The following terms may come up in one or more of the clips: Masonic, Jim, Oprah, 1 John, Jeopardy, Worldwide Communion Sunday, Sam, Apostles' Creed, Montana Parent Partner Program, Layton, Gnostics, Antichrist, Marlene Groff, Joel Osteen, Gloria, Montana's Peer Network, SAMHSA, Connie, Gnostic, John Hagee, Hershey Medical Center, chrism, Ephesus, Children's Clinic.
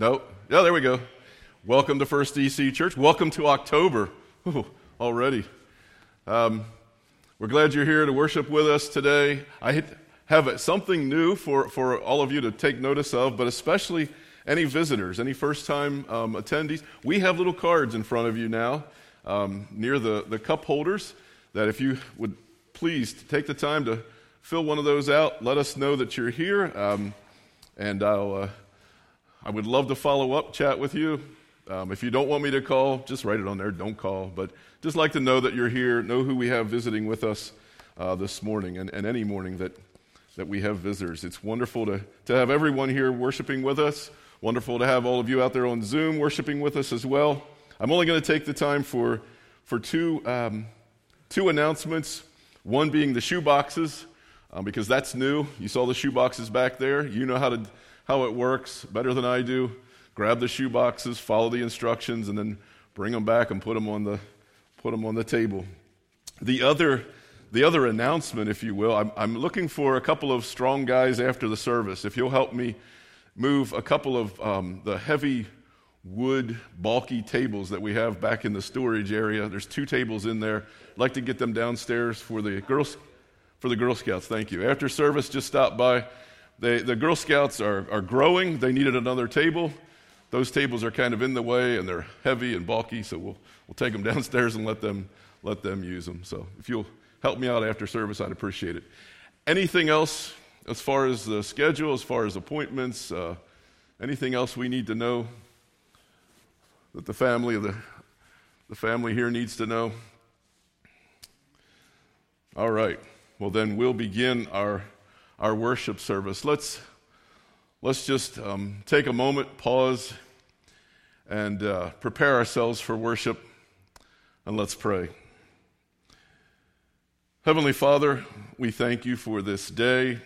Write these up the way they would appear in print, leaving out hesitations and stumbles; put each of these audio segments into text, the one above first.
Nope. Yeah, there we go. Welcome to First DC Church. Welcome to October. Ooh, already. We're glad you're here to worship with us today. I have something new for all of you to take notice of, but especially any visitors, any first-time attendees. We have little cards in front of you now near the cup holders that if you would please take the time to fill one of those out, let us know that you're here, and I would love to follow up, chat with you. If you don't want me to call, just write it on there, don't call. But just like to know that you're here, know who we have visiting with us this morning and any morning that we have visitors. It's wonderful to have everyone here worshiping with us. Wonderful to have all of you out there on Zoom worshiping with us as well. I'm only going to take the time for two announcements, one being the shoe boxes, because that's new. You saw the shoe boxes back there. You know how it works better than I do. Grab the shoe boxes, follow the instructions, and then bring them back and put them on the table. The other announcement, if you will, I'm looking for a couple of strong guys after the service. If you'll help me move a couple of the heavy wood bulky tables that we have back in the storage area. There's two tables in there. I'd like to get them downstairs for the Girl Scouts. Thank you. After service, just stop by. The Girl Scouts are growing. They needed another table. Those tables are kind of in the way, and they're heavy and bulky, so we'll take them downstairs and let them use them. So if you'll help me out after service, I'd appreciate it. Anything else as far as the schedule, as far as appointments, anything else we need to know that the family here needs to know? All right. Well, then we'll begin our worship service. Let's just take a moment, pause, and prepare ourselves for worship, and let's pray. Heavenly Father, we thank you for this day.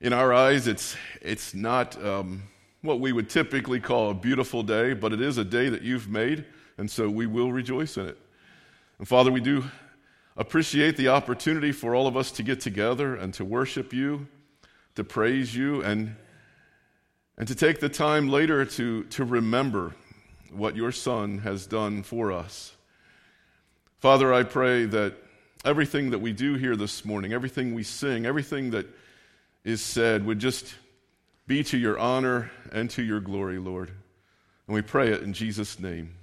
In our eyes, it's not what we would typically call a beautiful day, but it is a day that you've made, and so we will rejoice in it. And Father, we do appreciate the opportunity for all of us to get together and to worship you, to praise you, and to take the time later to remember what your Son has done for us. Father, I pray that everything that we do here this morning, everything we sing, everything that is said would just be to your honor and to your glory, Lord. And we pray it in Jesus' name.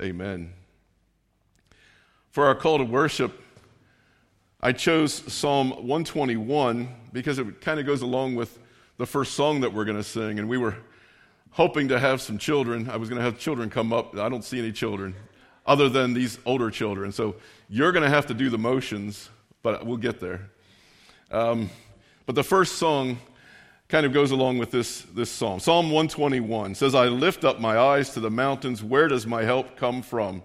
Amen. For our call to worship, I chose Psalm 121 because it kind of goes along with the first song that we're going to sing, and we were hoping to have some children. I was going to have children come up. I don't see any children other than these older children, so you're going to have to do the motions, but we'll get there. But the first song kind of goes along with this psalm. Psalm 121 says, "I lift up my eyes to the mountains. Where does my help come from?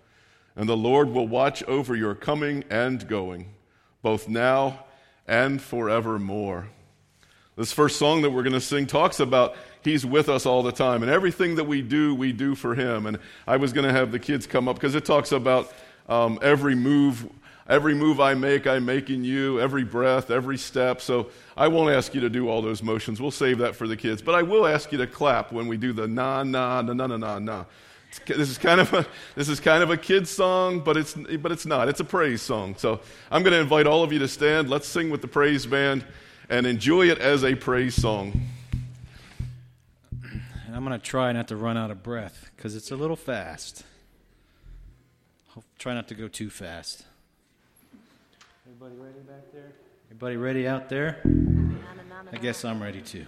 and the Lord will watch over your coming and going, both now and forevermore." This first song that we're going to sing talks about he's with us all the time, and everything that we do for him. And I was going to have the kids come up because it talks about every move I make in you, every breath, every step. So I won't ask you to do all those motions. We'll save that for the kids. But I will ask you to clap when we do the na na na na na na na. This is kind of a kid's song, but it's not. It's a praise song. So I'm going to invite all of you to stand. Let's sing with the praise band and enjoy it as a praise song. And I'm going to try not to run out of breath because it's a little fast. I'll try not to go too fast. Everybody ready back there? Everybody ready out there? I guess I'm ready too.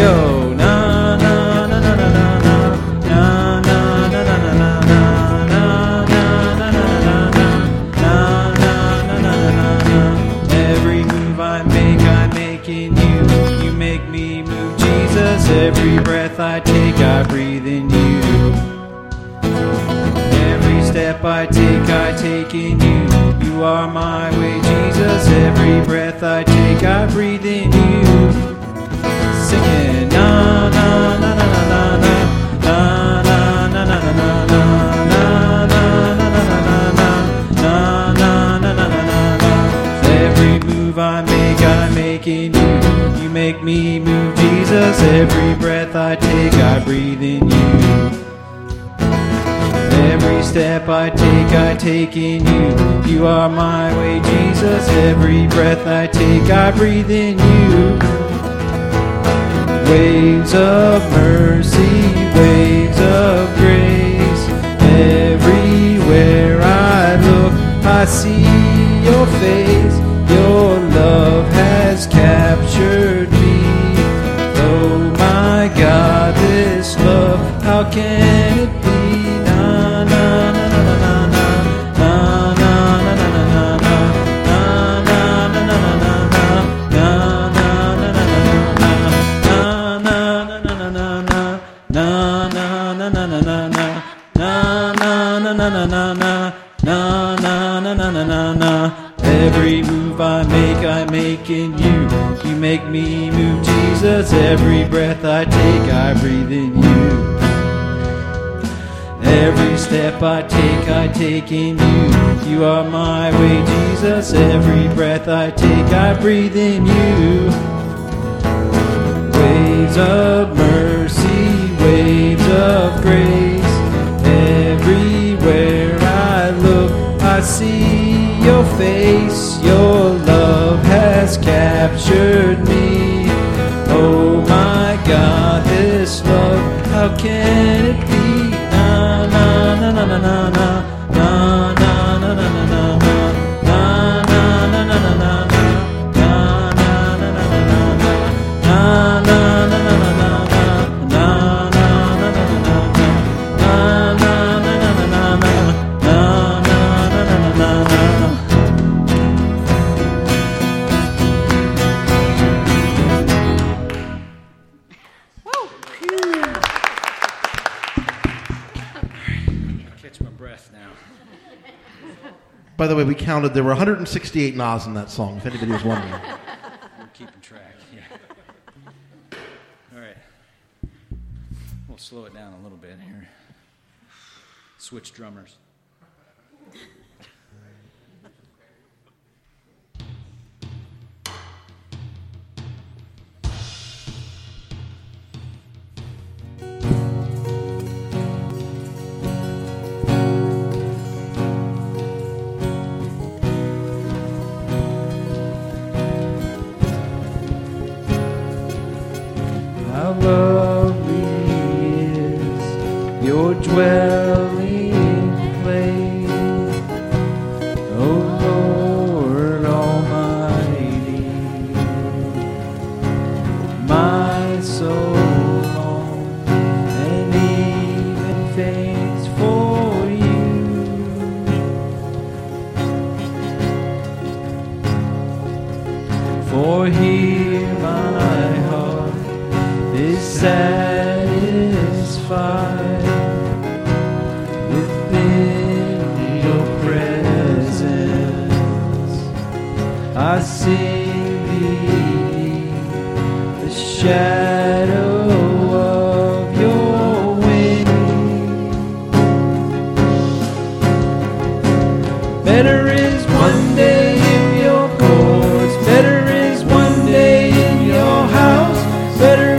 go. Na na na na na na na na na na na na na na na na na. Every move I make in you. You make me move, Jesus. Every breath I take, I breathe in you. Every step I take in you. You are my way, Jesus. Every breath I take, I breathe in you. Singing na na na na na na na na na na na na na na na na na na. Every move I make in you. You make me move, Jesus. Every breath I take, I breathe in you. Every step I take in you. You are my way, Jesus. Every breath I take, I breathe in you. Waves of mercy, waves of grace. Everywhere I look, I see your face. Your love has captured me. Oh my God, this love, how can it be? Na na na na na na. Every move I make in you. You make me move, Jesus. Every breath I take, I breathe in you. Every step I take in you. You are my way, Jesus. Every breath I take, I breathe in you. Waves of mercy, waves of grace. Everywhere I look, I see your face. Your love has captured me. Oh my God, this love, how can it be? Na na na na na na na na na na na na. By the way, we counted, there were 168 nas in that song, if anybody was wondering. We're keeping track, yeah. All right. We'll slow it down a little bit here. Switch drummers. How lovely is your dwelling place, O Lord Almighty. My soul longs and even faints for you. For here my heart is satisfied within your presence. I sing beneath the shadow of your wings. Better is one day in your courts, better is one day in your house, better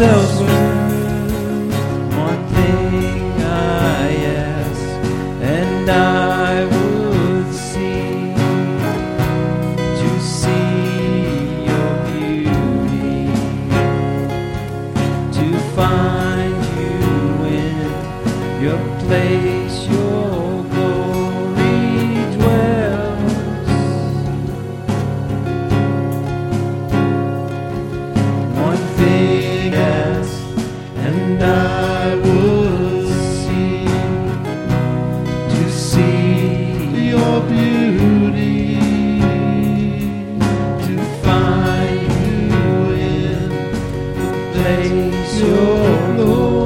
elsewhere. One thing I ask, and I would see, to see your beauty face your glory dwells. One thing ask, and I would see, to see your beauty, to find you in the place your Lord.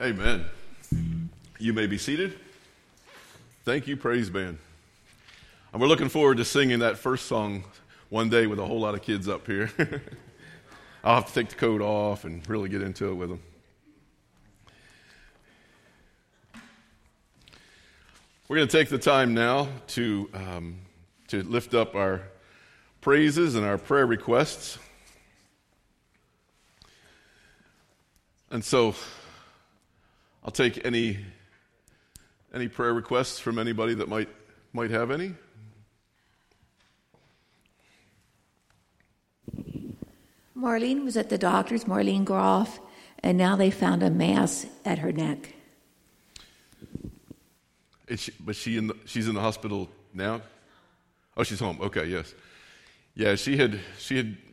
Amen. You may be seated. Thank you, praise band. And we're looking forward to singing that first song one day with a whole lot of kids up here. I'll have to take the coat off and really get into it with them. We're going to take the time now to lift up our praises and our prayer requests. And so I'll take any prayer requests from anybody that might have any. Marlene was at the doctor's, Marlene Groff, and now they found a mass at her neck. She's in the hospital now? Oh, she's home. Okay, yes. Yeah, she had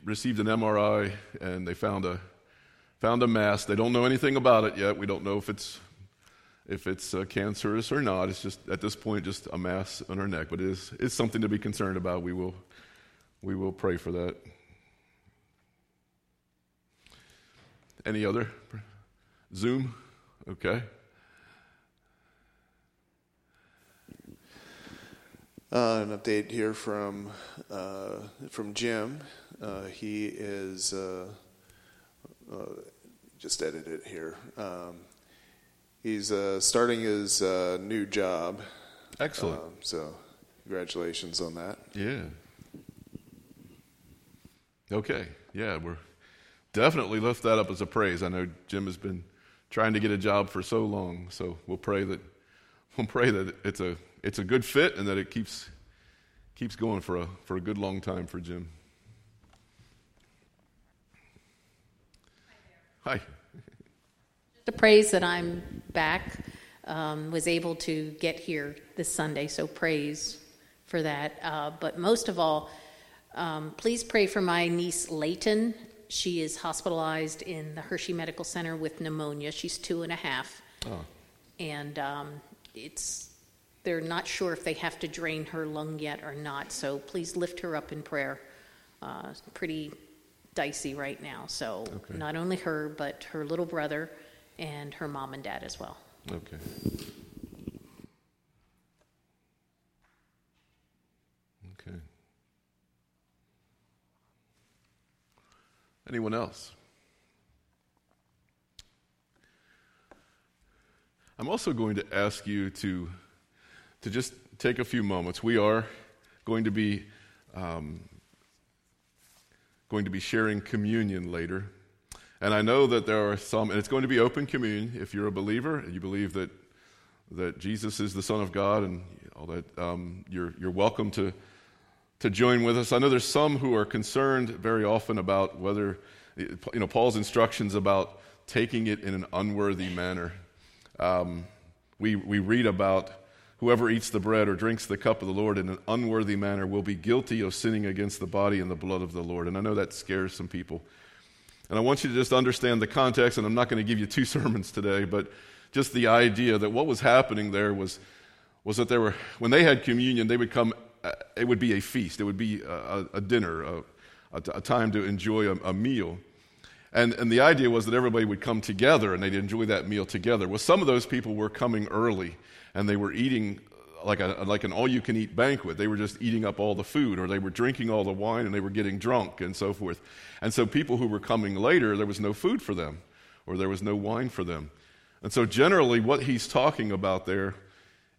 received an MRI, and they found a mass. They don't know anything about it yet. We don't know if it's cancerous or not. It's just at this point just a mass on her neck, but it's something to be concerned about. We will pray for that. Any other? Zoom? Okay. An update here from Jim. He is. Just edit it here. He's starting his new job. Excellent. So congratulations on that. Yeah. Okay. Yeah, we're definitely lift that up as a praise. I know Jim has been trying to get a job for so long, so we'll pray that it's a good fit and that it keeps going for a good long time for Jim. Hi. The praise that I'm back, was able to get here this Sunday, so praise for that. But most of all, please pray for my niece Layton. She is hospitalized in the Hershey Medical Center with pneumonia. She's 2.5. Oh. And they're not sure if they have to drain her lung yet or not, so please lift her up in prayer. Pretty dicey right now. So okay. Not only her, but her little brother and her mom and dad as well. Okay. Okay. Anyone else? I'm also going to ask you to just take a few moments. We are going to be sharing communion later. And I know that there are some, and it's going to be open communion. If you're a believer and you believe that Jesus is the Son of God and all that, you're welcome to join with us. I know there's some who are concerned very often about whether, Paul's instructions about taking it in an unworthy manner. We read about whoever eats the bread or drinks the cup of the Lord in an unworthy manner will be guilty of sinning against the body and the blood of the Lord. And I know that scares some people. And I want you to just understand the context, and I'm not going to give you two sermons today, but just the idea that what was happening there was that there were, when they had communion, they would come, it would be a feast, it would be a dinner, a time to enjoy a meal. And the idea was that everybody would come together and they'd enjoy that meal together. Well, some of those people were coming early and they were eating like an all-you-can-eat banquet. They were just eating up all the food, or they were drinking all the wine and they were getting drunk and so forth. And so people who were coming later, there was no food for them, or there was no wine for them. And so generally what he's talking about there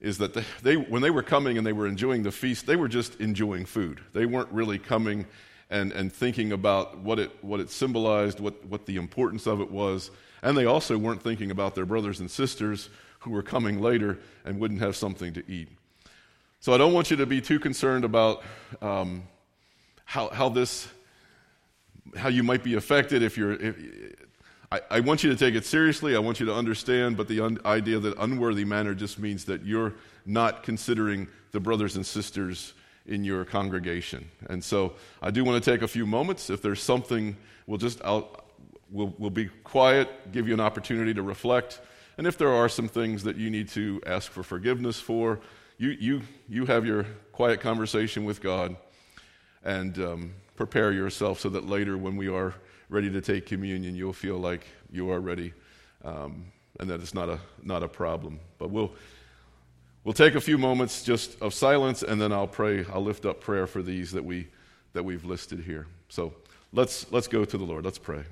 is that they when they were coming and they were enjoying the feast, they were just enjoying food. They weren't really coming and thinking about what it symbolized, what the importance of it was. And they also weren't thinking about their brothers and sisters who were coming later and wouldn't have something to eat. So I don't want you to be too concerned about how you might be affected. I want you to take it seriously. I want you to understand, but the idea that unworthy manner just means that you're not considering the brothers and sisters in your congregation. And so I do want to take a few moments. If there's something, we'll be quiet, give you an opportunity to reflect. And if there are some things that you need to ask for forgiveness for, you have your quiet conversation with God and prepare yourself so that later when we are ready to take communion, you'll feel like you are ready and that it's not a problem. But we'll take a few moments just of silence, and then I'll pray. I'll lift up prayer for these that we've listed here. So let's go to the Lord. Let's pray.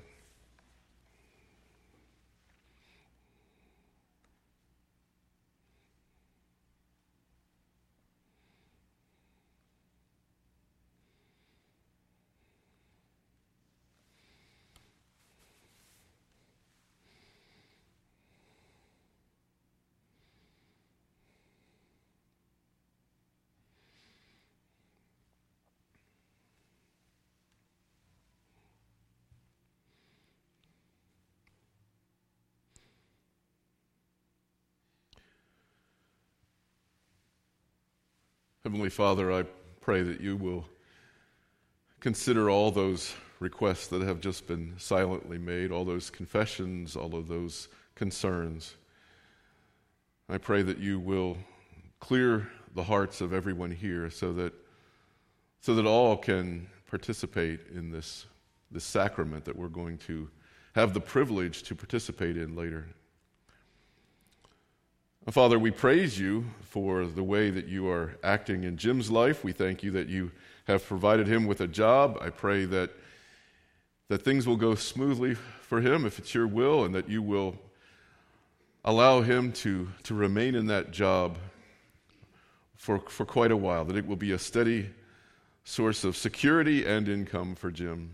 Heavenly Father, I pray that you will consider all those requests that have just been silently made, all those confessions, all of those concerns. I pray that you will clear the hearts of everyone here so that all can participate in this sacrament that we're going to have the privilege to participate in later. Father, we praise you for the way that you are acting in Jim's life. We thank you that you have provided him with a job. I pray that things will go smoothly for him if it's your will, and that you will allow him to remain in that job for quite a while, that it will be a steady source of security and income for Jim.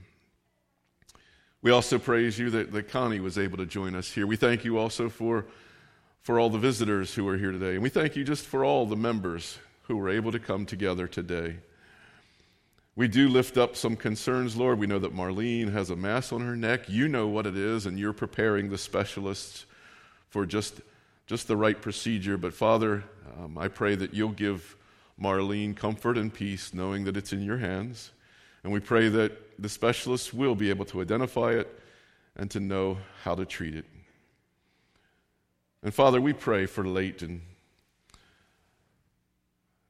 We also praise you that Connie was able to join us here. We thank you also for all the visitors who are here today. And we thank you just for all the members who were able to come together today. We do lift up some concerns, Lord. We know that Marlene has a mass on her neck. You know what it is, and you're preparing the specialists for just the right procedure. But Father, I pray that you'll give Marlene comfort and peace, knowing that it's in your hands. And we pray that the specialists will be able to identify it and to know how to treat it. And Father, we pray for Layton.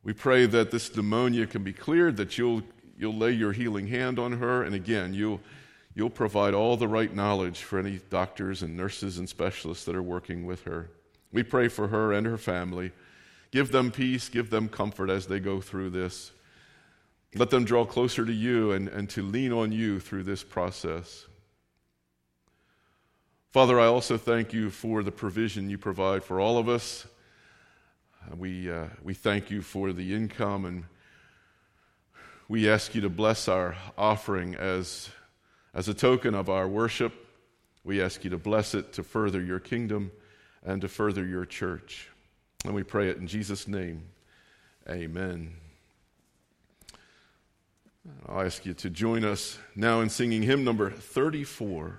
We pray that this pneumonia can be cleared, that you'll lay your healing hand on her, and again, you'll You'll provide all the right knowledge for any doctors and nurses and specialists that are working with her. We pray for her and her family. Give them peace, give them comfort as they go through this. Let them draw closer to you and to lean on you through this process. Father, I also thank you for the provision you provide for all of us. We thank you for the income, and we ask you to bless our offering as a token of our worship. We ask you to bless it to further your kingdom and to further your church. And we pray it in Jesus' name. Amen. I'll ask you to join us now in singing hymn number 34.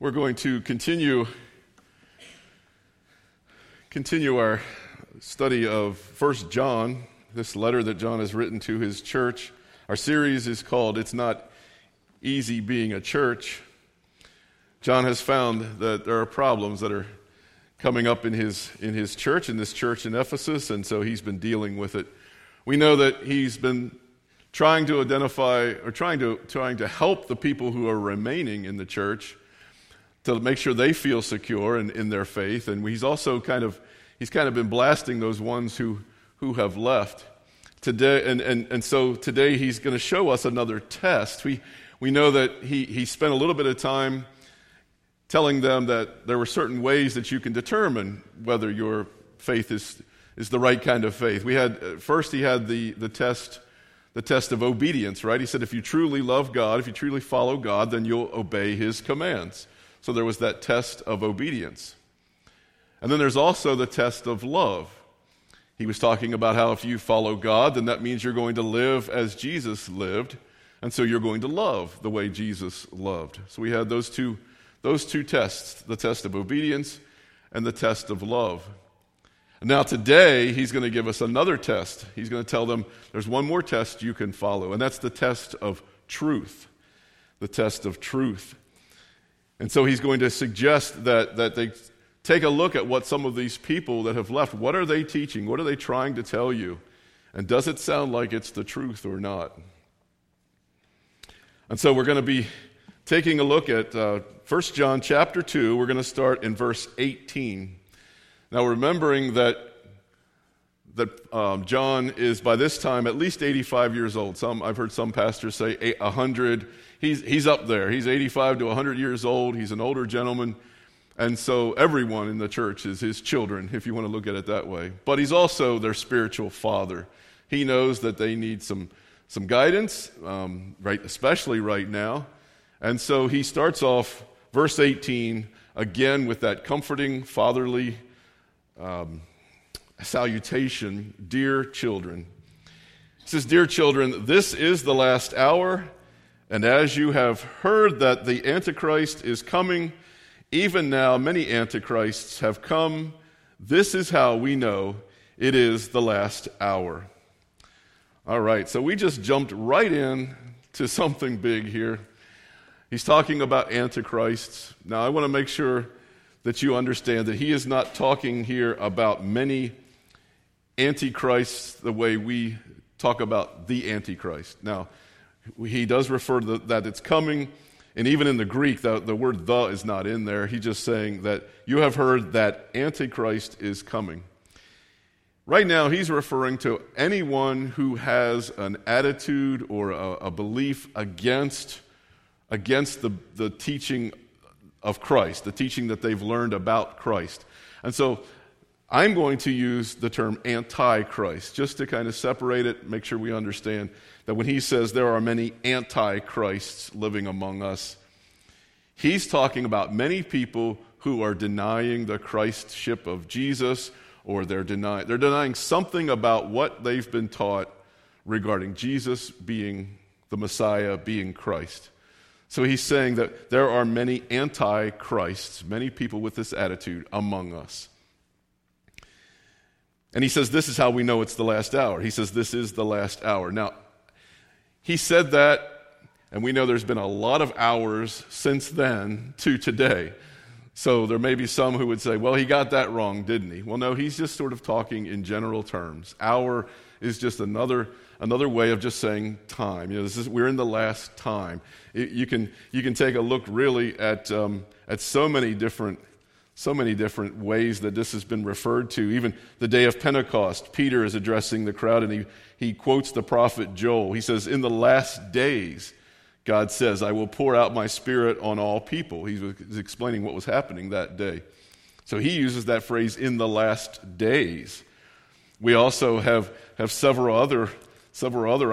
We're going to continue our study of 1 John, this letter that John has written to his church. Our series is called It's Not Easy Being a Church. John has found that there are problems that are coming up in his church, in this church in Ephesus, and so he's been dealing with it. We know that he's been trying to identify or trying to help the people who are remaining in the church to make sure they feel secure in their faith, and he's also kind of been blasting those ones who have left today, and so today he's going to show us another test. We know that he spent a little bit of time telling them that there were certain ways that you can determine whether your faith is the right kind of faith. We had first he had the test of obedience, right? He said if you truly love God, if you truly follow God, then you'll obey His commands. So there was that test of obedience. And then there's also the test of love. He was talking about how if you follow God, then that means you're going to live as Jesus lived, and so you're going to love the way Jesus loved. So we had those two tests, the test of obedience and the test of love. Now today, he's going to give us another test. He's going to tell them there's one more test you can follow, and that's the test of truth, the test of truth. And so he's going to suggest that they take a look at what some of these people that have left, what are they teaching? What are they trying to tell you? And does it sound like it's the truth or not? And so we're going to be taking a look at 1 John chapter 2. We're going to start in verse 18. Now, remembering that John is by this time at least 85 years old. I've heard some pastors say 100. He's up there. He's 85 to 100 years old. He's an older gentleman. And so everyone in the church is his children, if you want to look at it that way. But he's also their spiritual father. He knows that they need some guidance, right, especially right now. And so he starts off verse 18 again with that comforting fatherly salutation, dear children. It says, dear children, this is the last hour, and as you have heard that the Antichrist is coming, even now many Antichrists have come. This is how we know it is the last hour. All right, so we just jumped right in to something big here. He's talking about Antichrists. Now I want to make sure that you understand that he is not talking here about many antichrists the way we talk about the Antichrist. Now, he does refer to that it's coming, and even in the Greek, the word "the" is not in there. He's just saying that you have heard that Antichrist is coming. Right now, he's referring to anyone who has an attitude or a belief against the teaching of Christ, the teaching that they've learned about Christ. And so I'm going to use the term Antichrist just to kind of separate it, make sure we understand that when he says there are many Antichrists living among us, he's talking about many people who are denying the Christship of Jesus, or they're denying something about what they've been taught regarding Jesus being the Messiah, being Christ. So he's saying that there are many antichrists, many people with this attitude among us. And he says, this is how we know it's the last hour. He says, this is the last hour. Now, he said that, and we know there's been a lot of hours since then to today. So there may be some who would say, well, he got that wrong, didn't he? Well, no, he's just sort of talking in general terms. Hour is just another way of just saying time. You know, we're in the last time. You can take a look really at so many different ways that this has been referred to. Even the day of Pentecost, Peter is addressing the crowd, and he quotes the prophet Joel. He says, "In the last days, God says, I will pour out my spirit on all people." He's explaining what was happening that day. So he uses that phrase, "in the last days." We also have several other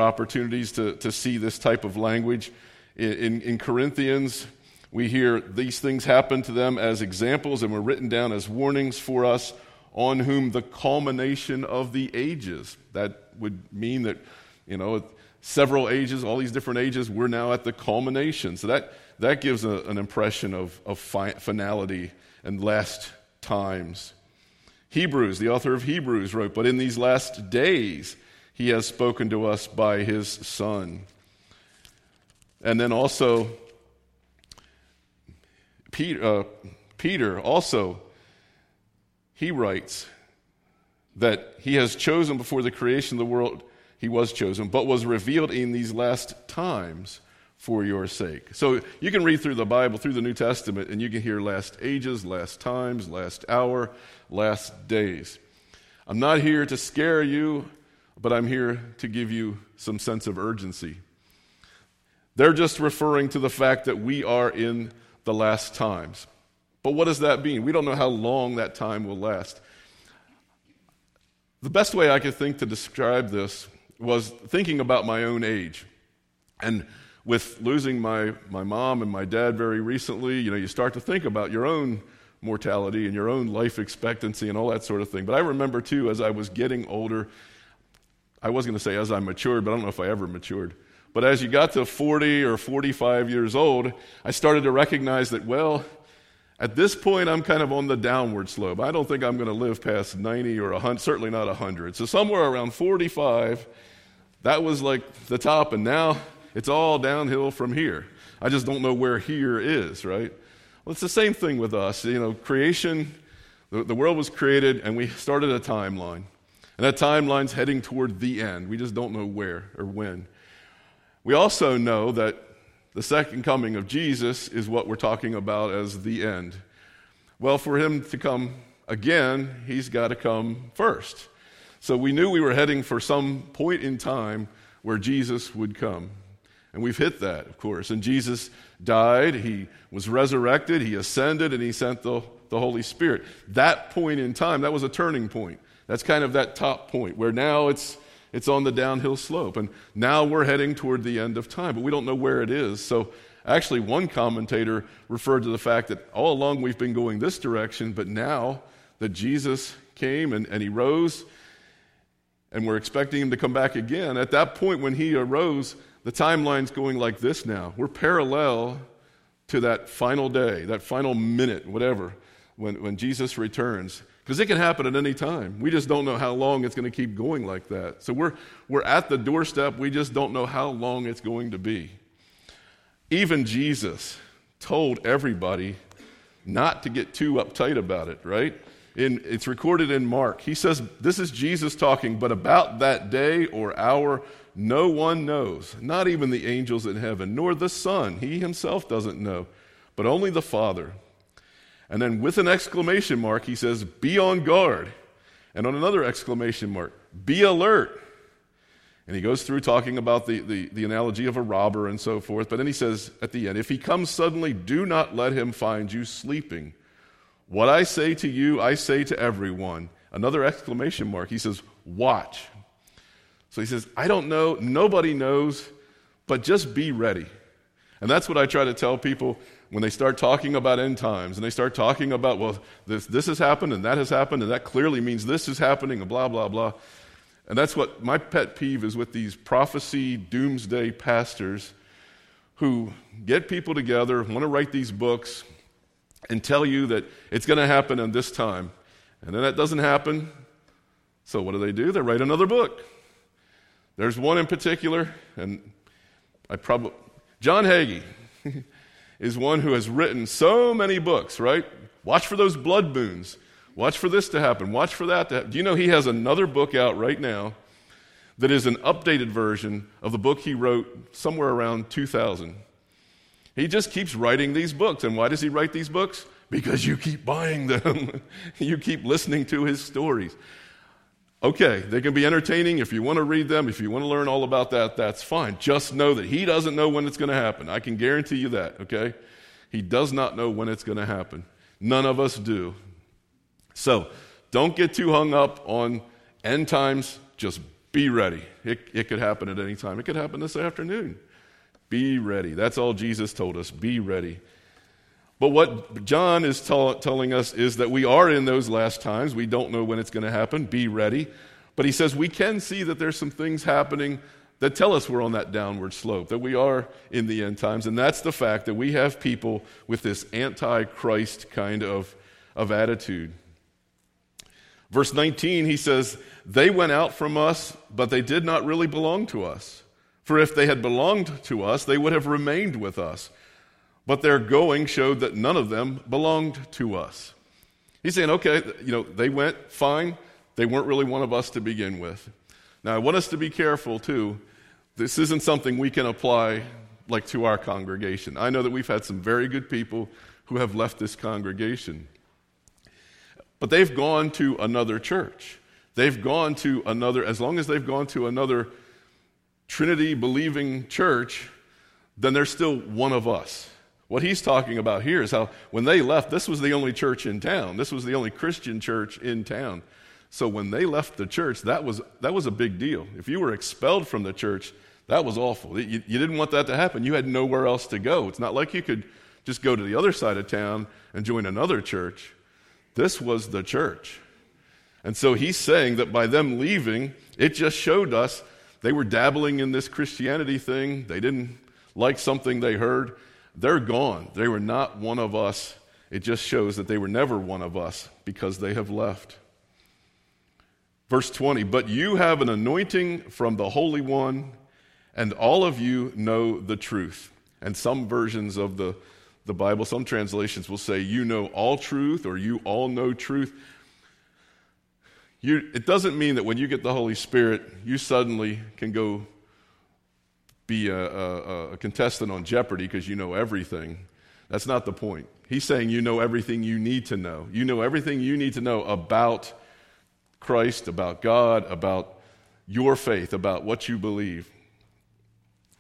opportunities to see this type of language. In Corinthians, we hear these things happen to them as examples and were written down as warnings for us, on whom the culmination of the ages. That would mean that, you know, several ages, all these different ages, we're now at the culmination. So that gives an impression of finality and last times. Hebrews, the author of Hebrews wrote, "But in these last days he has spoken to us by his Son." And then also, Peter also, he writes that he has chosen before the creation of the world, he was chosen, but was revealed in these last times for your sake. So you can read through the Bible, through the New Testament, and you can hear last ages, last times, last hour, last days. I'm not here to scare you, but I'm here to give you some sense of urgency. They're just referring to the fact that we are in the last times. But what does that mean? We don't know how long that time will last. The best way I could think to describe this was thinking about my own age. And with losing my mom and my dad very recently, you know, you start to think about your own mortality and your own life expectancy and all that sort of thing. But I remember, too, as I was getting older, I was going to say as I matured, but I don't know if I ever matured. But as you got to 40 or 45 years old, I started to recognize that, well, at this point, I'm kind of on the downward slope. I don't think I'm going to live past 90 or 100, certainly not 100. So somewhere around 45, that was like the top, and now it's all downhill from here. I just don't know where here is, right? Well, it's the same thing with us. You know, creation, the world was created, and we started a timeline. And that timeline's heading toward the end. We just don't know where or when. We also know that the second coming of Jesus is what we're talking about as the end. Well, for him to come again, he's got to come first. So we knew we were heading for some point in time where Jesus would come. And we've hit that, of course. And Jesus died, he was resurrected, he ascended, and he sent the Holy Spirit. That point in time, that was a turning point. That's kind of that top point where now it's on the downhill slope, and now we're heading toward the end of time, but we don't know where it is. So actually one commentator referred to the fact that all along we've been going this direction, but now that Jesus came and he rose, and we're expecting him to come back again, at that point when he arose, the timeline's going like this now. We're parallel to that final day, that final minute, whatever, when Jesus returns. Because it can happen at any time. We just don't know how long it's going to keep going like that. So we're at the doorstep. We just don't know how long it's going to be. Even Jesus told everybody not to get too uptight about it, right? It's recorded in Mark. He says, this is Jesus talking, but about that day or hour, no one knows, not even the angels in heaven, nor the Son. He himself doesn't know, but only the Father. And then with an exclamation mark, he says, be on guard. And on another exclamation mark, be alert. And he goes through talking about the analogy of a robber and so forth. But then he says at the end, if he comes suddenly, do not let him find you sleeping. What I say to you, I say to everyone. Another exclamation mark. He says, watch. So he says, I don't know, nobody knows, but just be ready. And that's what I try to tell people when they start talking about end times, and they start talking about, well, this has happened, and that has happened, and that clearly means this is happening, and blah, blah, blah. And that's what my pet peeve is with these prophecy doomsday pastors who get people together, want to write these books, and tell you that it's going to happen in this time. And then that doesn't happen, so what do? They write another book. There's one in particular, and John Hagee is one who has written so many books, right? Watch for those blood moons. Watch for this to happen. Watch for that to happen. Do you know he has another book out right now that is an updated version of the book he wrote somewhere around 2000? He just keeps writing these books. And why does he write these books? Because you keep buying them. You keep listening to his stories. Okay, they can be entertaining. If you want to read them, if you want to learn all about that, that's fine. Just know that he doesn't know when it's going to happen. I can guarantee you that, okay? He does not know when it's going to happen. None of us do. So don't get too hung up on end times. Just be ready. It could happen at any time. It could happen this afternoon. Be ready. That's all Jesus told us. Be ready. But what John is telling us is that we are in those last times. We don't know when it's going to happen. Be ready. But he says we can see that there's some things happening that tell us we're on that downward slope, that we are in the end times. And that's the fact that we have people with this anti-Christ kind of attitude. Verse 19, he says, they went out from us, but they did not really belong to us. For if they had belonged to us, they would have remained with us. But their going showed that none of them belonged to us. He's saying, okay, they went, fine. They weren't really one of us to begin with. Now, I want us to be careful, too. This isn't something we can apply, like, to our congregation. I know that we've had some very good people who have left this congregation. But they've gone to another church. They've gone to another, as long as they've gone to another Trinity-believing church, then they're still one of us. What he's talking about here is how when they left, this was the only church in town. This was the only Christian church in town. So when they left the church, that was a big deal. If you were expelled from the church, that was awful. You didn't want that to happen. You had nowhere else to go. It's not like you could just go to the other side of town and join another church. This was the church. And so he's saying that by them leaving, it just showed us they were dabbling in this Christianity thing. They didn't like something they heard. They're gone. They were not one of us. It just shows that they were never one of us because they have left. Verse 20, but you have an anointing from the Holy One, and all of you know the truth. And some versions of the Bible, some translations will say, you know all truth, or you all know truth. It doesn't mean that when you get the Holy Spirit, you suddenly can go be a contestant on Jeopardy because you know everything. That's not the point. He's saying you know everything you need to know. You know everything you need to know about Christ, about God, about your faith, about what you believe.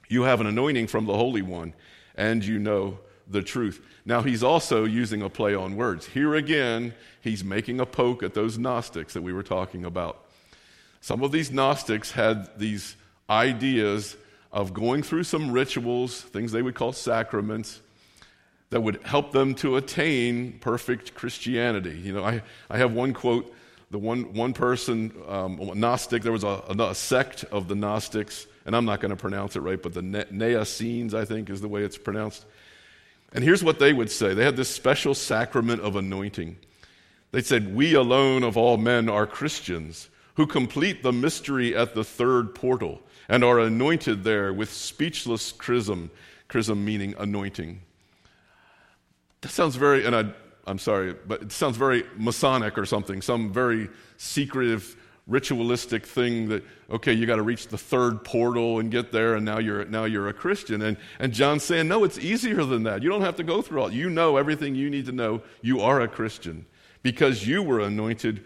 You have an anointing from the Holy One, and you know the truth. Now, he's also using a play on words. Here again, he's making a poke at those Gnostics that we were talking about. Some of these Gnostics had these ideas of going through some rituals, things they would call sacraments, that would help them to attain perfect Christianity. You know, I have one quote, the one person, Gnostic, there was a sect of the Gnostics, and I'm not going to pronounce it right, but the Naescenes, I think, is the way it's pronounced. And here's what they would say. They had this special sacrament of anointing. They said, we alone of all men are Christians who complete the mystery at the third portal and are anointed there with speechless chrism, chrism meaning anointing. That sounds very, and I'm sorry, but it sounds very Masonic or something, some very secretive, ritualistic thing that, okay, you got to reach the third portal and get there, and now you're a Christian. And John's saying, no, it's easier than that. You don't have to go through all. You know everything you need to know. You are a Christian because you were anointed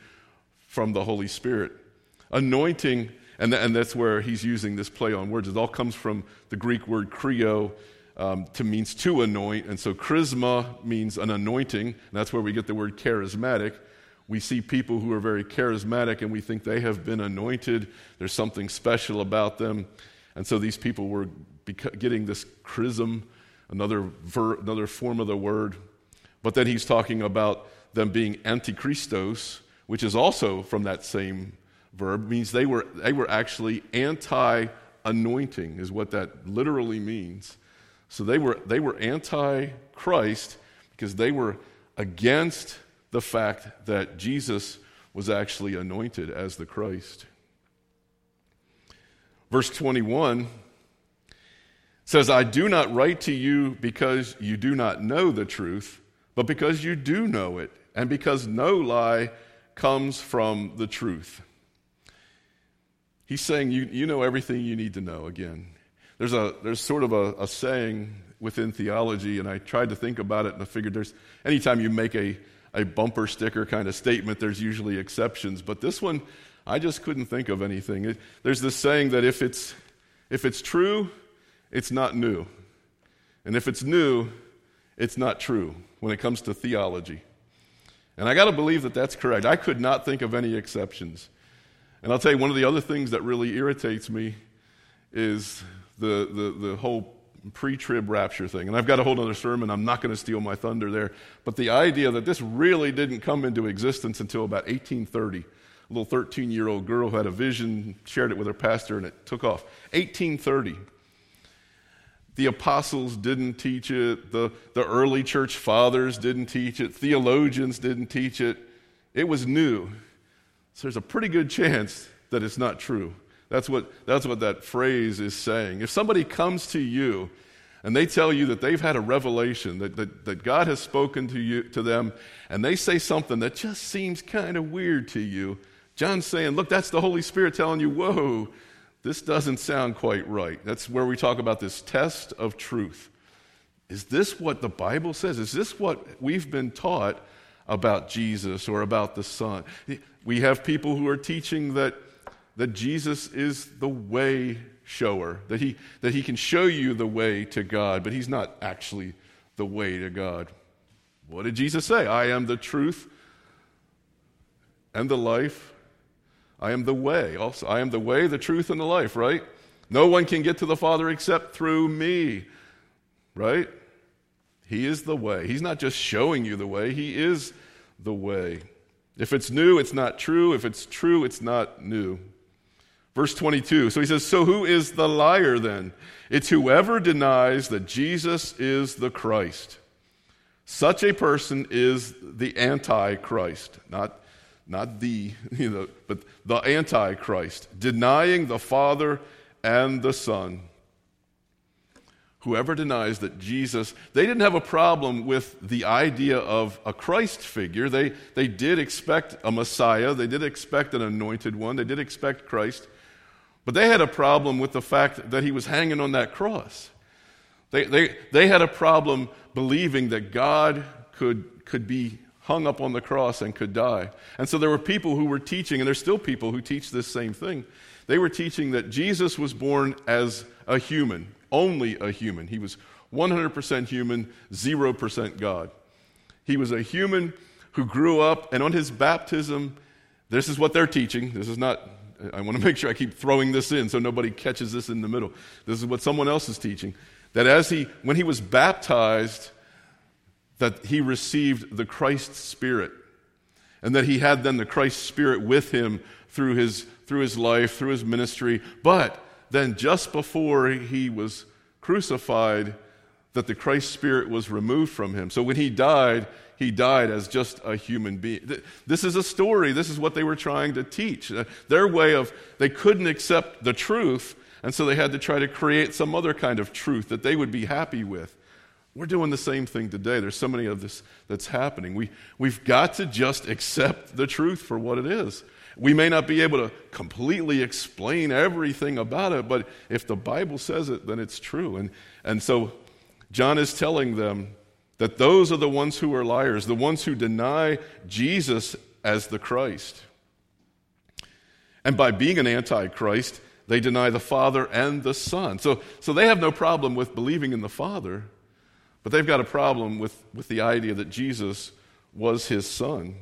from the Holy Spirit. Anointing, and that's where he's using this play on words. It all comes from the Greek word kreo, to means to anoint, and so charisma means an anointing, and that's where we get the word charismatic. We see people who are very charismatic, and we think they have been anointed. There's something special about them, and so these people were getting this chrism, another form of the word. But then he's talking about them being antichristos, which is also from that same verb, means they were actually anti-anointing, is what that literally means. So they were anti-Christ because they were against the fact that Jesus was actually anointed as the Christ. Verse 21 says, I do not write to you because you do not know the truth, but because you do know it, and because no lie comes from the truth. He's saying you know everything you need to know again. There's sort of a saying within theology, and I tried to think about it, and I figured there's anytime you make a bumper sticker kind of statement, there's usually exceptions. But this one, I just couldn't think of anything. There's this saying that if it's true, it's not new. And if it's new, it's not true when it comes to theology. And I got to believe that that's correct. I could not think of any exceptions. And I'll tell you, one of the other things that really irritates me is the whole pre-trib rapture thing. And I've got a whole other sermon. I'm not going to steal my thunder there. But the idea that this really didn't come into existence until about 1830. A little 13-year-old girl who had a vision, shared it with her pastor, and it took off. 1830. The apostles didn't teach it. The early church fathers didn't teach it. Theologians didn't teach it. It was new. So there's a pretty good chance that it's not true. That's what that phrase is saying. If somebody comes to you and they tell you that they've had a revelation, that God has spoken to them, and they say something that just seems kind of weird to you, John's saying, look, that's the Holy Spirit telling you, whoa, this doesn't sound quite right. That's where we talk about this test of truth. Is this what the Bible says? Is this what we've been taught about Jesus or about the Son? We have people who are teaching that Jesus is the way shower, that he can show you the way to God, but he's not actually the way to God. What did Jesus say? I am the truth and the life. I am the way. Also, I am the way, the truth, and the life, right? No one can get to the Father except through me, right? He is the way. He's not just showing you the way. He is the way. If it's new, it's not true. If it's true, it's not new. Verse 22, so he says, so who is the liar then? It's whoever denies that Jesus is the Christ. Such a person is the Antichrist, but the Antichrist, denying the Father and the Son. Whoever denies that Jesus, they didn't have a problem with the idea of a Christ figure. They did expect a Messiah. They did expect an anointed one. They did expect Christ. But they had a problem with the fact that he was hanging on that cross. They had a problem believing that God could be hung up on the cross and could die. And so there were people who were teaching, and there's still people who teach this same thing. They were teaching that Jesus was born as a human. Only a human. He was 100% human, 0% God. He was a human who grew up, and on his baptism, this is what they're teaching. This is not, I want to make sure I keep throwing this in so nobody catches this in the middle. This is what someone else is teaching. That when he was baptized, that he received the Christ Spirit. And that he had then the Christ Spirit with him through his life, through his ministry. But then just before he was crucified, that the Christ Spirit was removed from him. So when he died as just a human being. This is a story. This is what they were trying to teach. Their way of, they couldn't accept the truth, and so they had to try to create some other kind of truth that they would be happy with. We're doing the same thing today. There's so many of this that's happening. We've got to just accept the truth for what it is. We may not be able to completely explain everything about it, but if the Bible says it, then it's true. And so John is telling them that those are the ones who are liars, the ones who deny Jesus as the Christ. And by being an antichrist, they deny the Father and the Son. So they have no problem with believing in the Father, but they've got a problem with the idea that Jesus was his Son.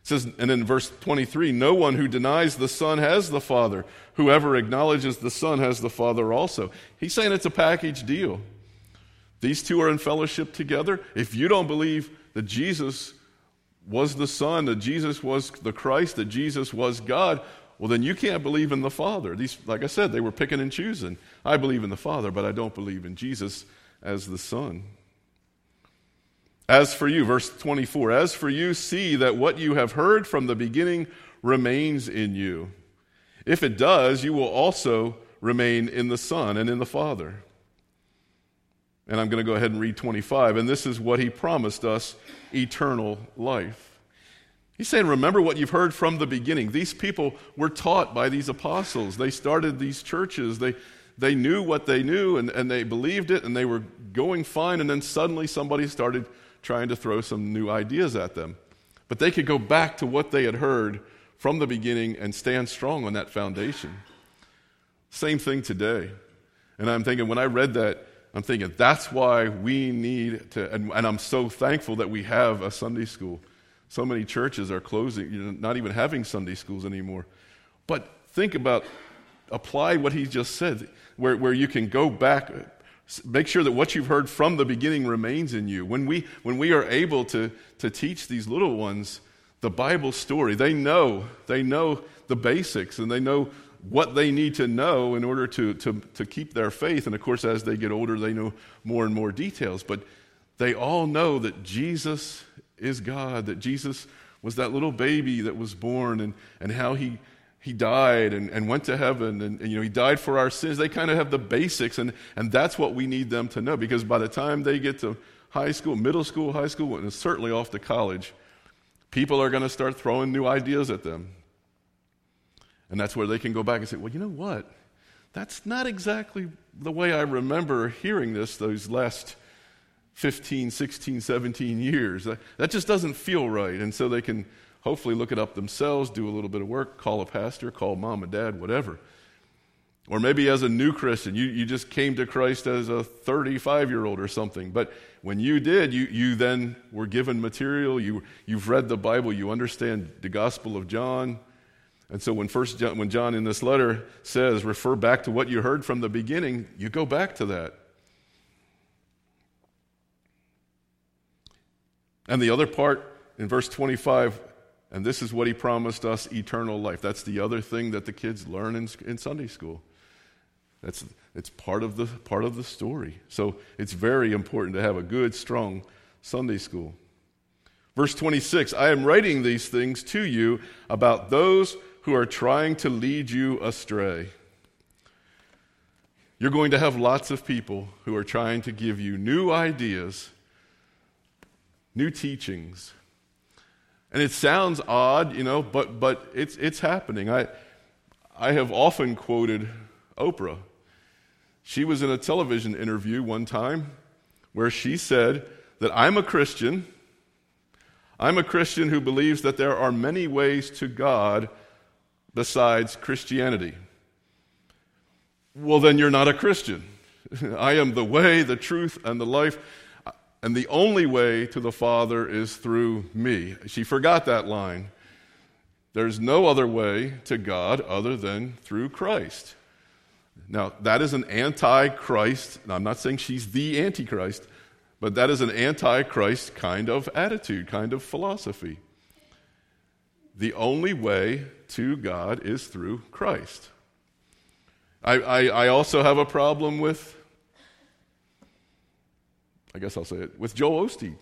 It says, and in verse 23, no one who denies the Son has the Father. Whoever acknowledges the Son has the Father also. He's saying it's a package deal. These two are in fellowship together. If you don't believe that Jesus was the Son, that Jesus was the Christ, that Jesus was God, well, then you can't believe in the Father. These, like I said, they were picking and choosing. I believe in the Father, but I don't believe in Jesus as the Son. As for you, verse 24, as for you, see that what you have heard from the beginning remains in you. If it does, you will also remain in the Son and in the Father. And I'm going to go ahead and read 25. And this is what he promised us, eternal life. He's saying, remember what you've heard from the beginning. These people were taught by these apostles. They started these churches. They knew what they knew, and they believed it, and they were going fine. And then suddenly somebody started trying to throw some new ideas at them. But they could go back to what they had heard from the beginning and stand strong on that foundation. Same thing today. And I'm thinking, when I read that, I'm thinking, that's why we need to, and I'm so thankful that we have a Sunday school. So many churches are closing, not even having Sunday schools anymore. But think about, apply what he just said, where you can go back. Make sure that what you've heard from the beginning remains in you. When we are able to teach these little ones the Bible story, they know the basics, and they know what they need to know in order to keep their faith. And of course, as they get older, they know more and more details. But they all know that Jesus is God, that Jesus was that little baby that was born, and how He died and went to heaven, and he died for our sins. They kind of have the basics, and that's what we need them to know, because by the time they get to high school, middle school, high school, and certainly off to college, people are going to start throwing new ideas at them. And that's where they can go back and say, well, you know what? That's not exactly the way I remember hearing this those last 15, 16, 17 years. That just doesn't feel right. And so they can hopefully look it up themselves, do a little bit of work, call a pastor, call mom and dad, whatever. Or maybe as a new Christian, you just came to Christ as a 35-year-old or something. But when you did, you then were given material. You've read the Bible. You understand the Gospel of John. And so when John in this letter says, refer back to what you heard from the beginning, you go back to that. And the other part in verse 25, and this is what he promised us, eternal life. That's the other thing that the kids learn in Sunday school. It's part of the story. So it's very important to have a good, strong Sunday school. Verse 26, I am writing these things to you about those who are trying to lead you astray. You're going to have lots of people who are trying to give you new ideas, new teachings. And it sounds odd, you know, but it's happening. I have often quoted Oprah. She was in a television interview one time where she said that I'm a Christian who believes that there are many ways to God besides Christianity. Well, then you're not a Christian. I am the way, the truth, and the life, and the only way to the Father is through me. She forgot that line. There's no other way to God other than through Christ. Now, that is an anti-Christ. Now, I'm not saying she's the Antichrist. But that is an anti-Christ kind of attitude, kind of philosophy. The only way to God is through Christ. I also have a problem with, I guess I'll say it, with Joel Osteen.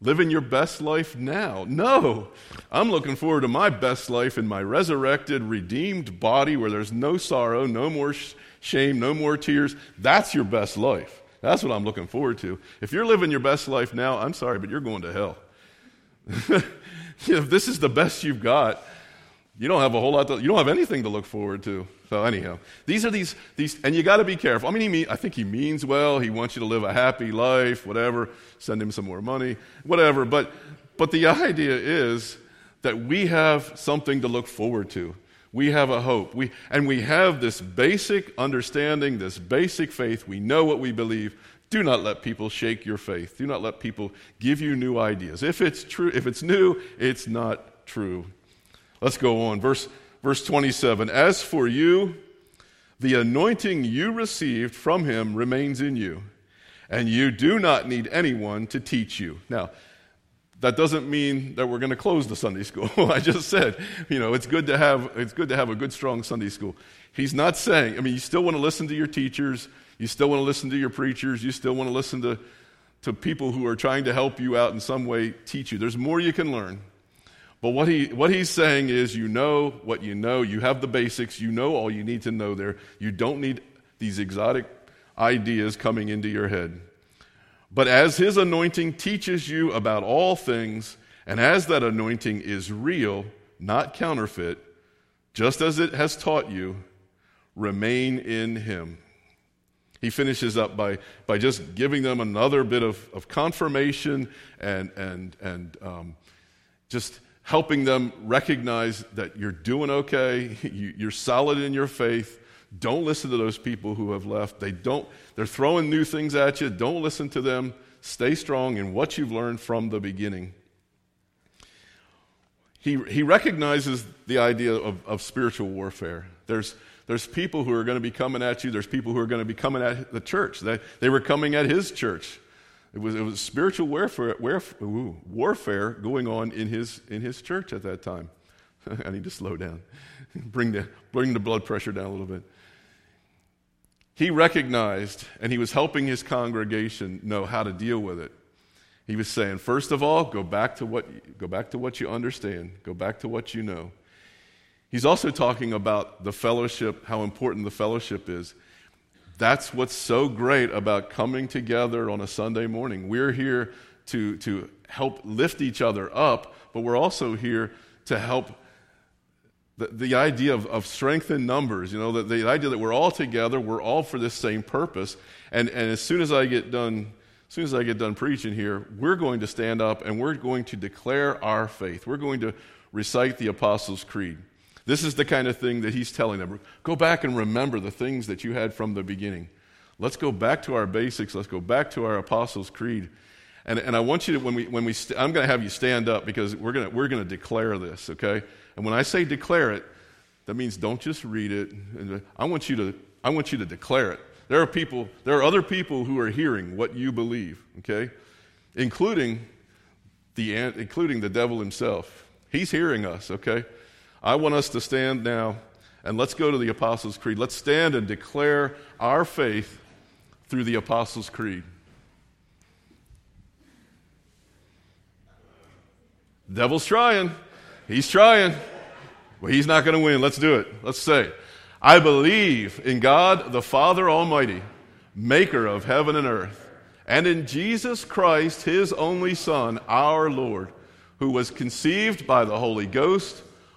Living your best life now. No, I'm looking forward to my best life in my resurrected, redeemed body where there's no sorrow, no more shame, no more tears. That's your best life. That's what I'm looking forward to. If you're living your best life now, I'm sorry, but you're going to hell. If this is the best you've got, you don't have a whole lot. You don't have anything to look forward to. So anyhow, these are and you got to be careful. I mean, I think he means well. He wants you to live a happy life, whatever. Send him some more money, whatever. But the idea is that we have something to look forward to. We have a hope. We have this basic understanding, this basic faith. We know what we believe. Do not let people shake your faith. Do not let people give you new ideas. If it's true, if it's new, it's not true. Let's go on. Verse 27. As for you, the anointing you received from him remains in you, and you do not need anyone to teach you. Now, that doesn't mean that we're going to close the Sunday school. I just said, you know, it's good to have a good, strong Sunday school. He's not saying, I mean, you still want to listen to your teachers. You still want to listen to your preachers. You still want to listen to people who are trying to help you out in some way, teach you. There's more you can learn. But what he's saying is, you know what you know. You have the basics. You know all you need to know there. You don't need these exotic ideas coming into your head. But as his anointing teaches you about all things, and as that anointing is real, not counterfeit, just as it has taught you, remain in him. He finishes up by just giving them another bit of confirmation and just helping them recognize that you're doing okay, you're solid in your faith. Don't listen to those people who have left. They're throwing new things at you. Don't listen to them. Stay strong in what you've learned from the beginning. He recognizes the idea of spiritual warfare. There's people who are going to be coming at you. There's people who are going to be coming at the church. They were coming at his church. It was spiritual warfare going on in his church at that time. I need to slow down. Bring the blood pressure down a little bit. He recognized, and he was helping his congregation know how to deal with it. He was saying, first of all, go back to what you understand, go back to what you know. He's also talking about the fellowship, how important the fellowship is. That's what's so great about coming together on a Sunday morning. We're here to help lift each other up, but we're also here to help. The idea of strength in numbers, you know, the idea that we're all together, we're all for this same purpose. And as soon as I get done preaching here, we're going to stand up and we're going to declare our faith. We're going to recite the Apostles' Creed. This is the kind of thing that he's telling them. Go back and remember the things that you had from the beginning. Let's go back to our basics. Let's go back to our Apostles' Creed. And I want you to, when we I'm going to have you stand up because we're going to declare this, okay? And when I say declare it, that means don't just read it. I want you to declare it. There are other people who are hearing what you believe, okay? Including including the devil himself. He's hearing us, okay? I want us to stand now, and let's go to the Apostles' Creed. Let's stand and declare our faith through the Apostles' Creed. Devil's trying. He's trying. Well, he's not going to win. Let's do it. Let's say, I believe in God the Father Almighty, maker of heaven and earth, and in Jesus Christ, his only Son, our Lord, who was conceived by the Holy Ghost,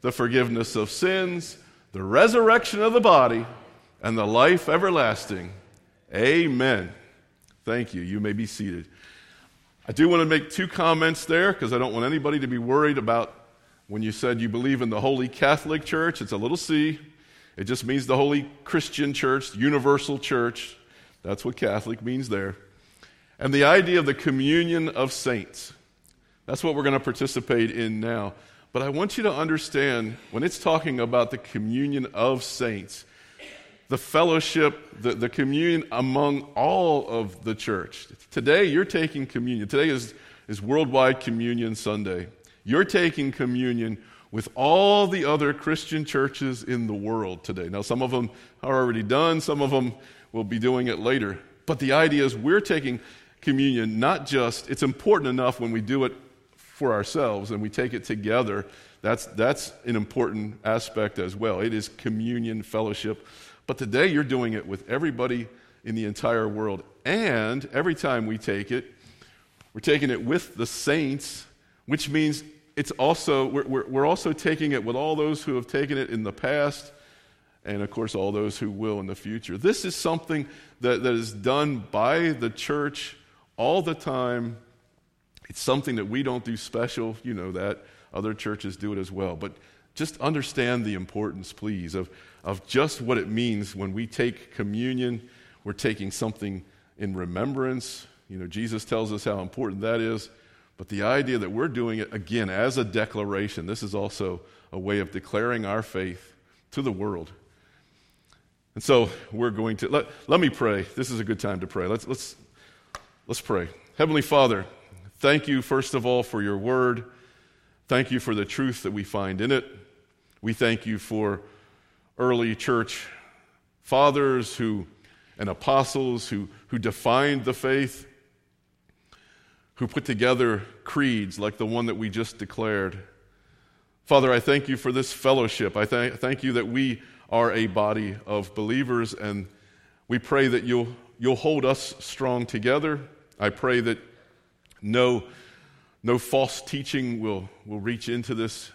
the forgiveness of sins, the resurrection of the body, and the life everlasting. Amen. Thank you. You may be seated. I do want to make two comments there because I don't want anybody to be worried about when you said you believe in the Holy Catholic Church. It's a little C. It just means the Holy Christian Church, universal church. That's what Catholic means there. And the idea of the communion of saints. That's what we're going to participate in now. But I want you to understand when it's talking about the communion of saints, the fellowship, the communion among all of the church. Today, you're taking communion. Today is Worldwide Communion Sunday. You're taking communion with all the other Christian churches in the world today. Now, some of them are already done. Some of them will be doing it later. But the idea is we're taking communion not just, it's important enough when we do it for ourselves and we take it together. That's an important aspect as well. It is communion, fellowship. But today you're doing it with everybody in the entire world. And every time we take it, we're taking it with the saints, which means it's also we're also taking it with all those who have taken it in the past and, of course, all those who will in the future. This is something that is done by the church all the time. It's something that we don't do special. You know that. Other churches do it as well. But just understand the importance, please, of just what it means when we take communion. We're taking something in remembrance. You know, Jesus tells us how important that is. But the idea that we're doing it, again, as a declaration, this is also a way of declaring our faith to the world. And so we're going to, let me pray. This is a good time to pray. Let's pray. Heavenly Father, thank you, first of all, for your word. Thank you for the truth that we find in it. We thank you for early church fathers and apostles who defined the faith, who put together creeds like the one that we just declared. Father, I thank you for this fellowship. I thank you that we are a body of believers, and we pray that you'll hold us strong together. I pray that no false teaching will reach into this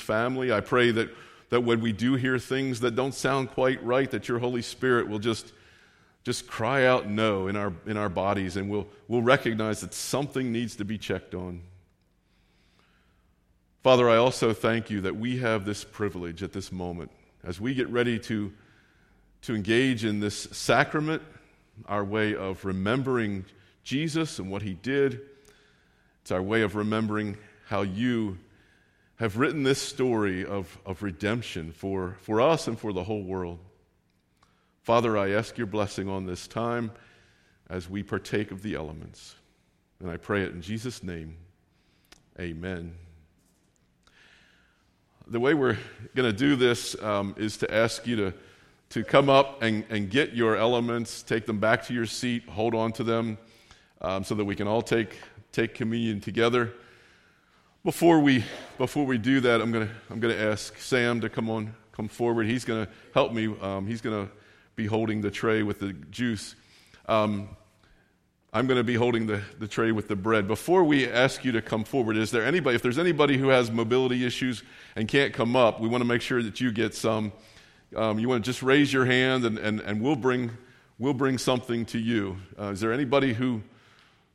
family. I pray that when we do hear things that don't sound quite right, that your Holy Spirit will just cry out no in our bodies, and we'll recognize that something needs to be checked on. Father, I also thank you that we have this privilege at this moment. As we get ready to engage in this sacrament, our way of remembering Jesus and what he did, it's our way of remembering how you have written this story of redemption for us and for the whole world. Father, I ask your blessing on this time as we partake of the elements. And I pray it in Jesus' name. Amen. The way we're going to do this is to ask you to come up and get your elements, take them back to your seat, hold on to them so that we can all take communion together. Before we do that, I'm gonna ask Sam to come forward. He's gonna help me. He's gonna be holding the tray with the juice. I'm gonna be holding the tray with the bread. Before we ask you to come forward, is there anybody? If there's anybody who has mobility issues and can't come up, we want to make sure that you get some. You want to just raise your hand, and we'll bring something to you. Is there anybody who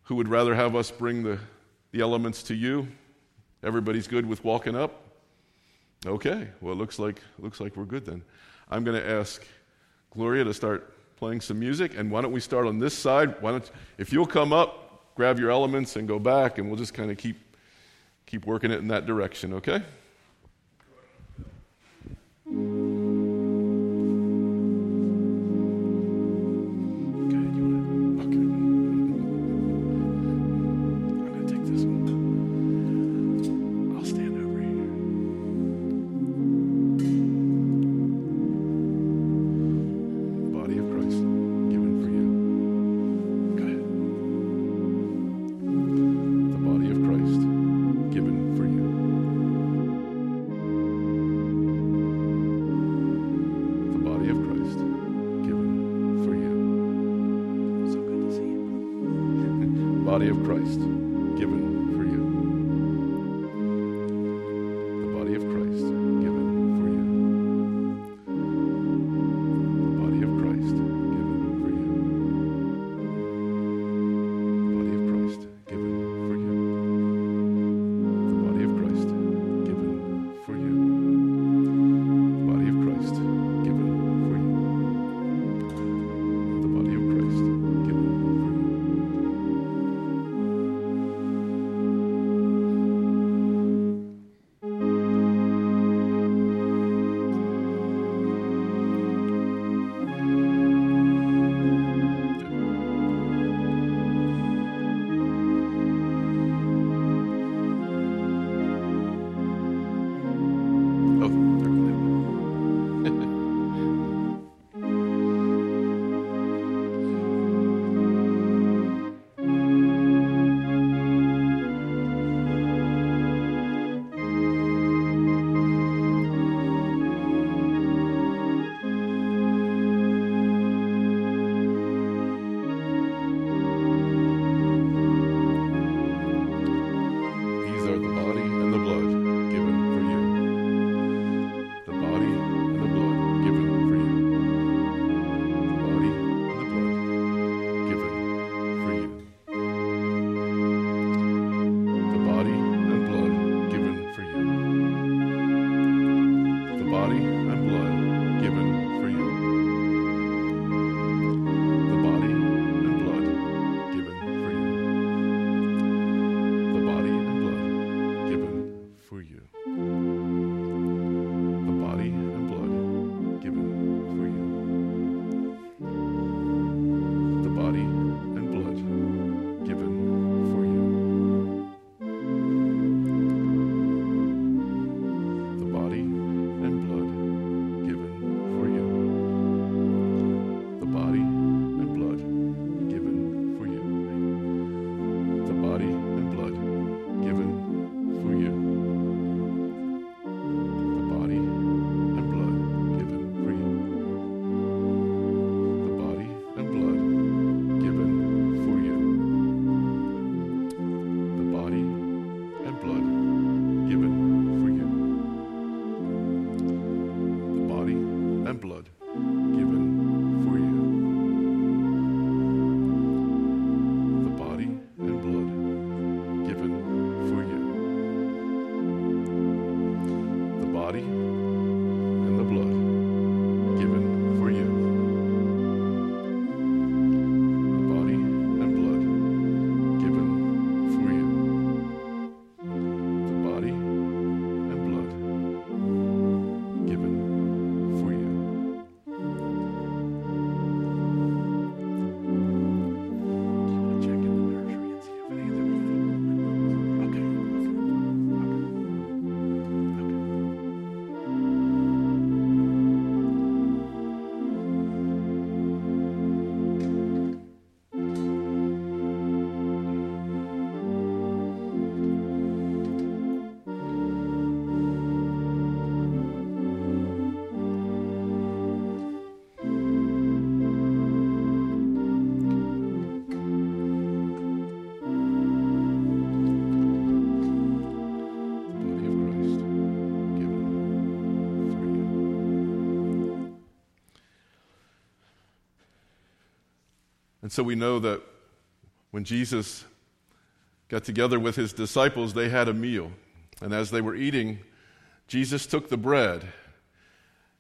would rather have us bring the elements to you? Everybody's good with walking up? Okay, well, it looks like we're good then. I'm going to ask Gloria to start playing some music, and why don't we start on this side? If you'll come up, grab your elements and go back, and we'll just kind of keep working it in that direction, okay? And so we know that when Jesus got together with his disciples, they had a meal. And as they were eating, Jesus took the bread,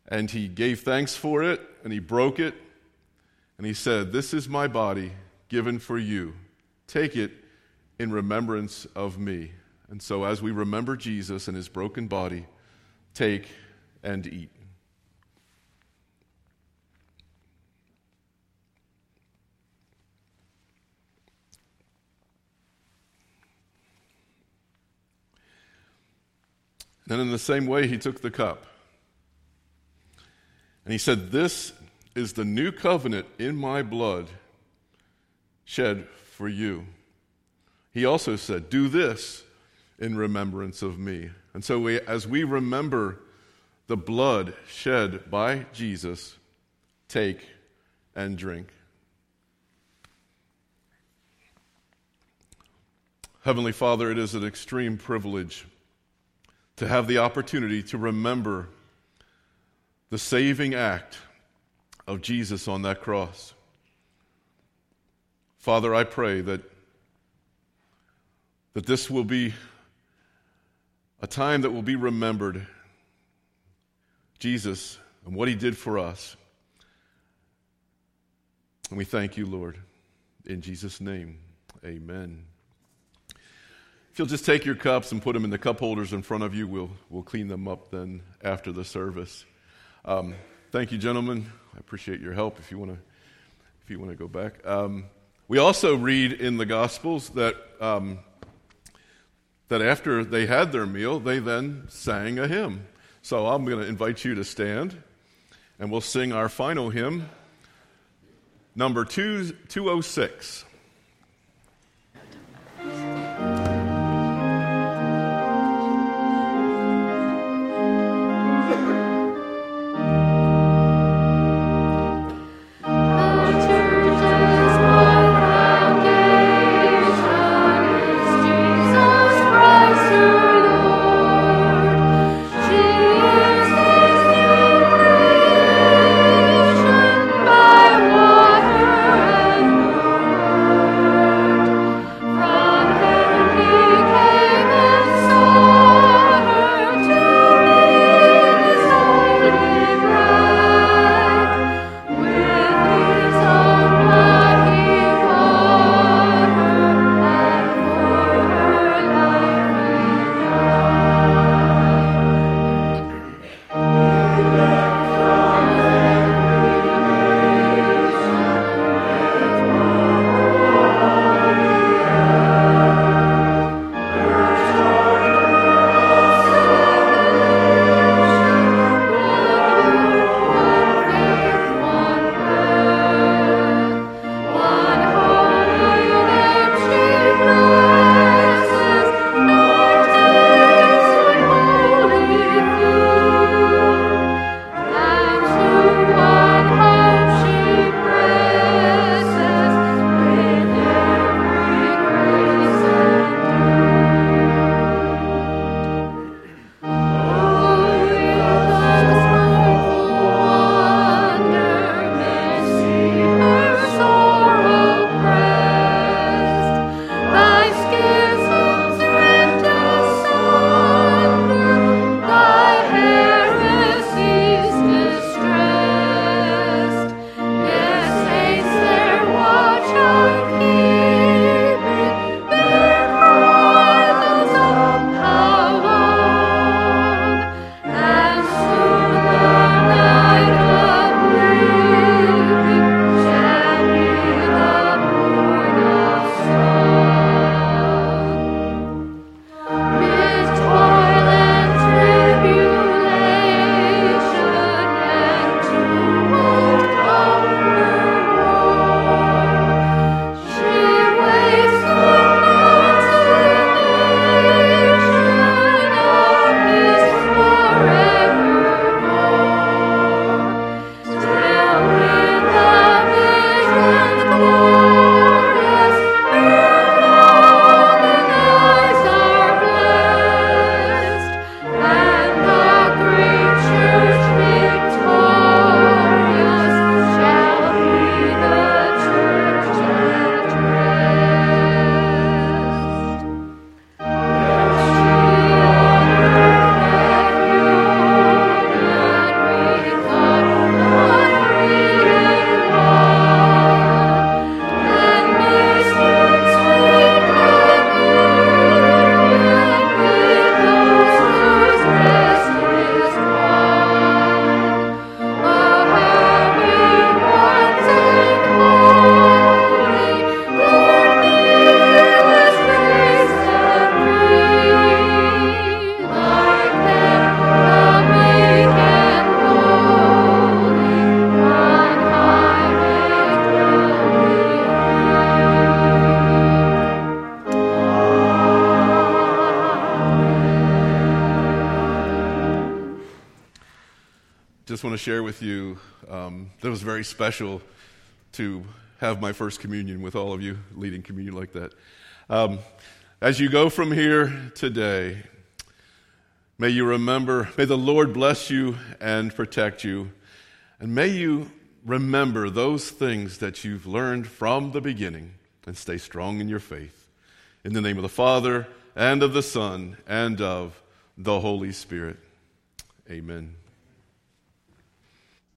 and he gave thanks for it, and he broke it, and he said, "This is my body given for you. Take it in remembrance of me." And so as we remember Jesus and his broken body, take and eat. Then in the same way, he took the cup. And he said, "This is the new covenant in my blood shed for you." He also said, "Do this in remembrance of me." And so as we remember the blood shed by Jesus, take and drink. Heavenly Father, it is an extreme privilege to have the opportunity to remember the saving act of Jesus on that cross. Father, I pray that this will be a time that will be remembered, Jesus and what he did for us. And we thank you, Lord. In Jesus' name, amen. If you'll just take your cups and put them in the cup holders in front of you, we'll clean them up then after the service. Thank you, gentlemen. I appreciate your help. If you want to go back, we also read in the Gospels that after they had their meal, they then sang a hymn. So I'm going to invite you to stand, and we'll sing our final hymn, number 206. just want to share with you that was very special to have my first communion with all of you, leading communion like that. As you go from here today, may you remember, may the Lord bless you and protect you, and may you remember those things that you've learned from the beginning and stay strong in your faith. In the name of the Father, and of the Son, and of the Holy Spirit. Amen.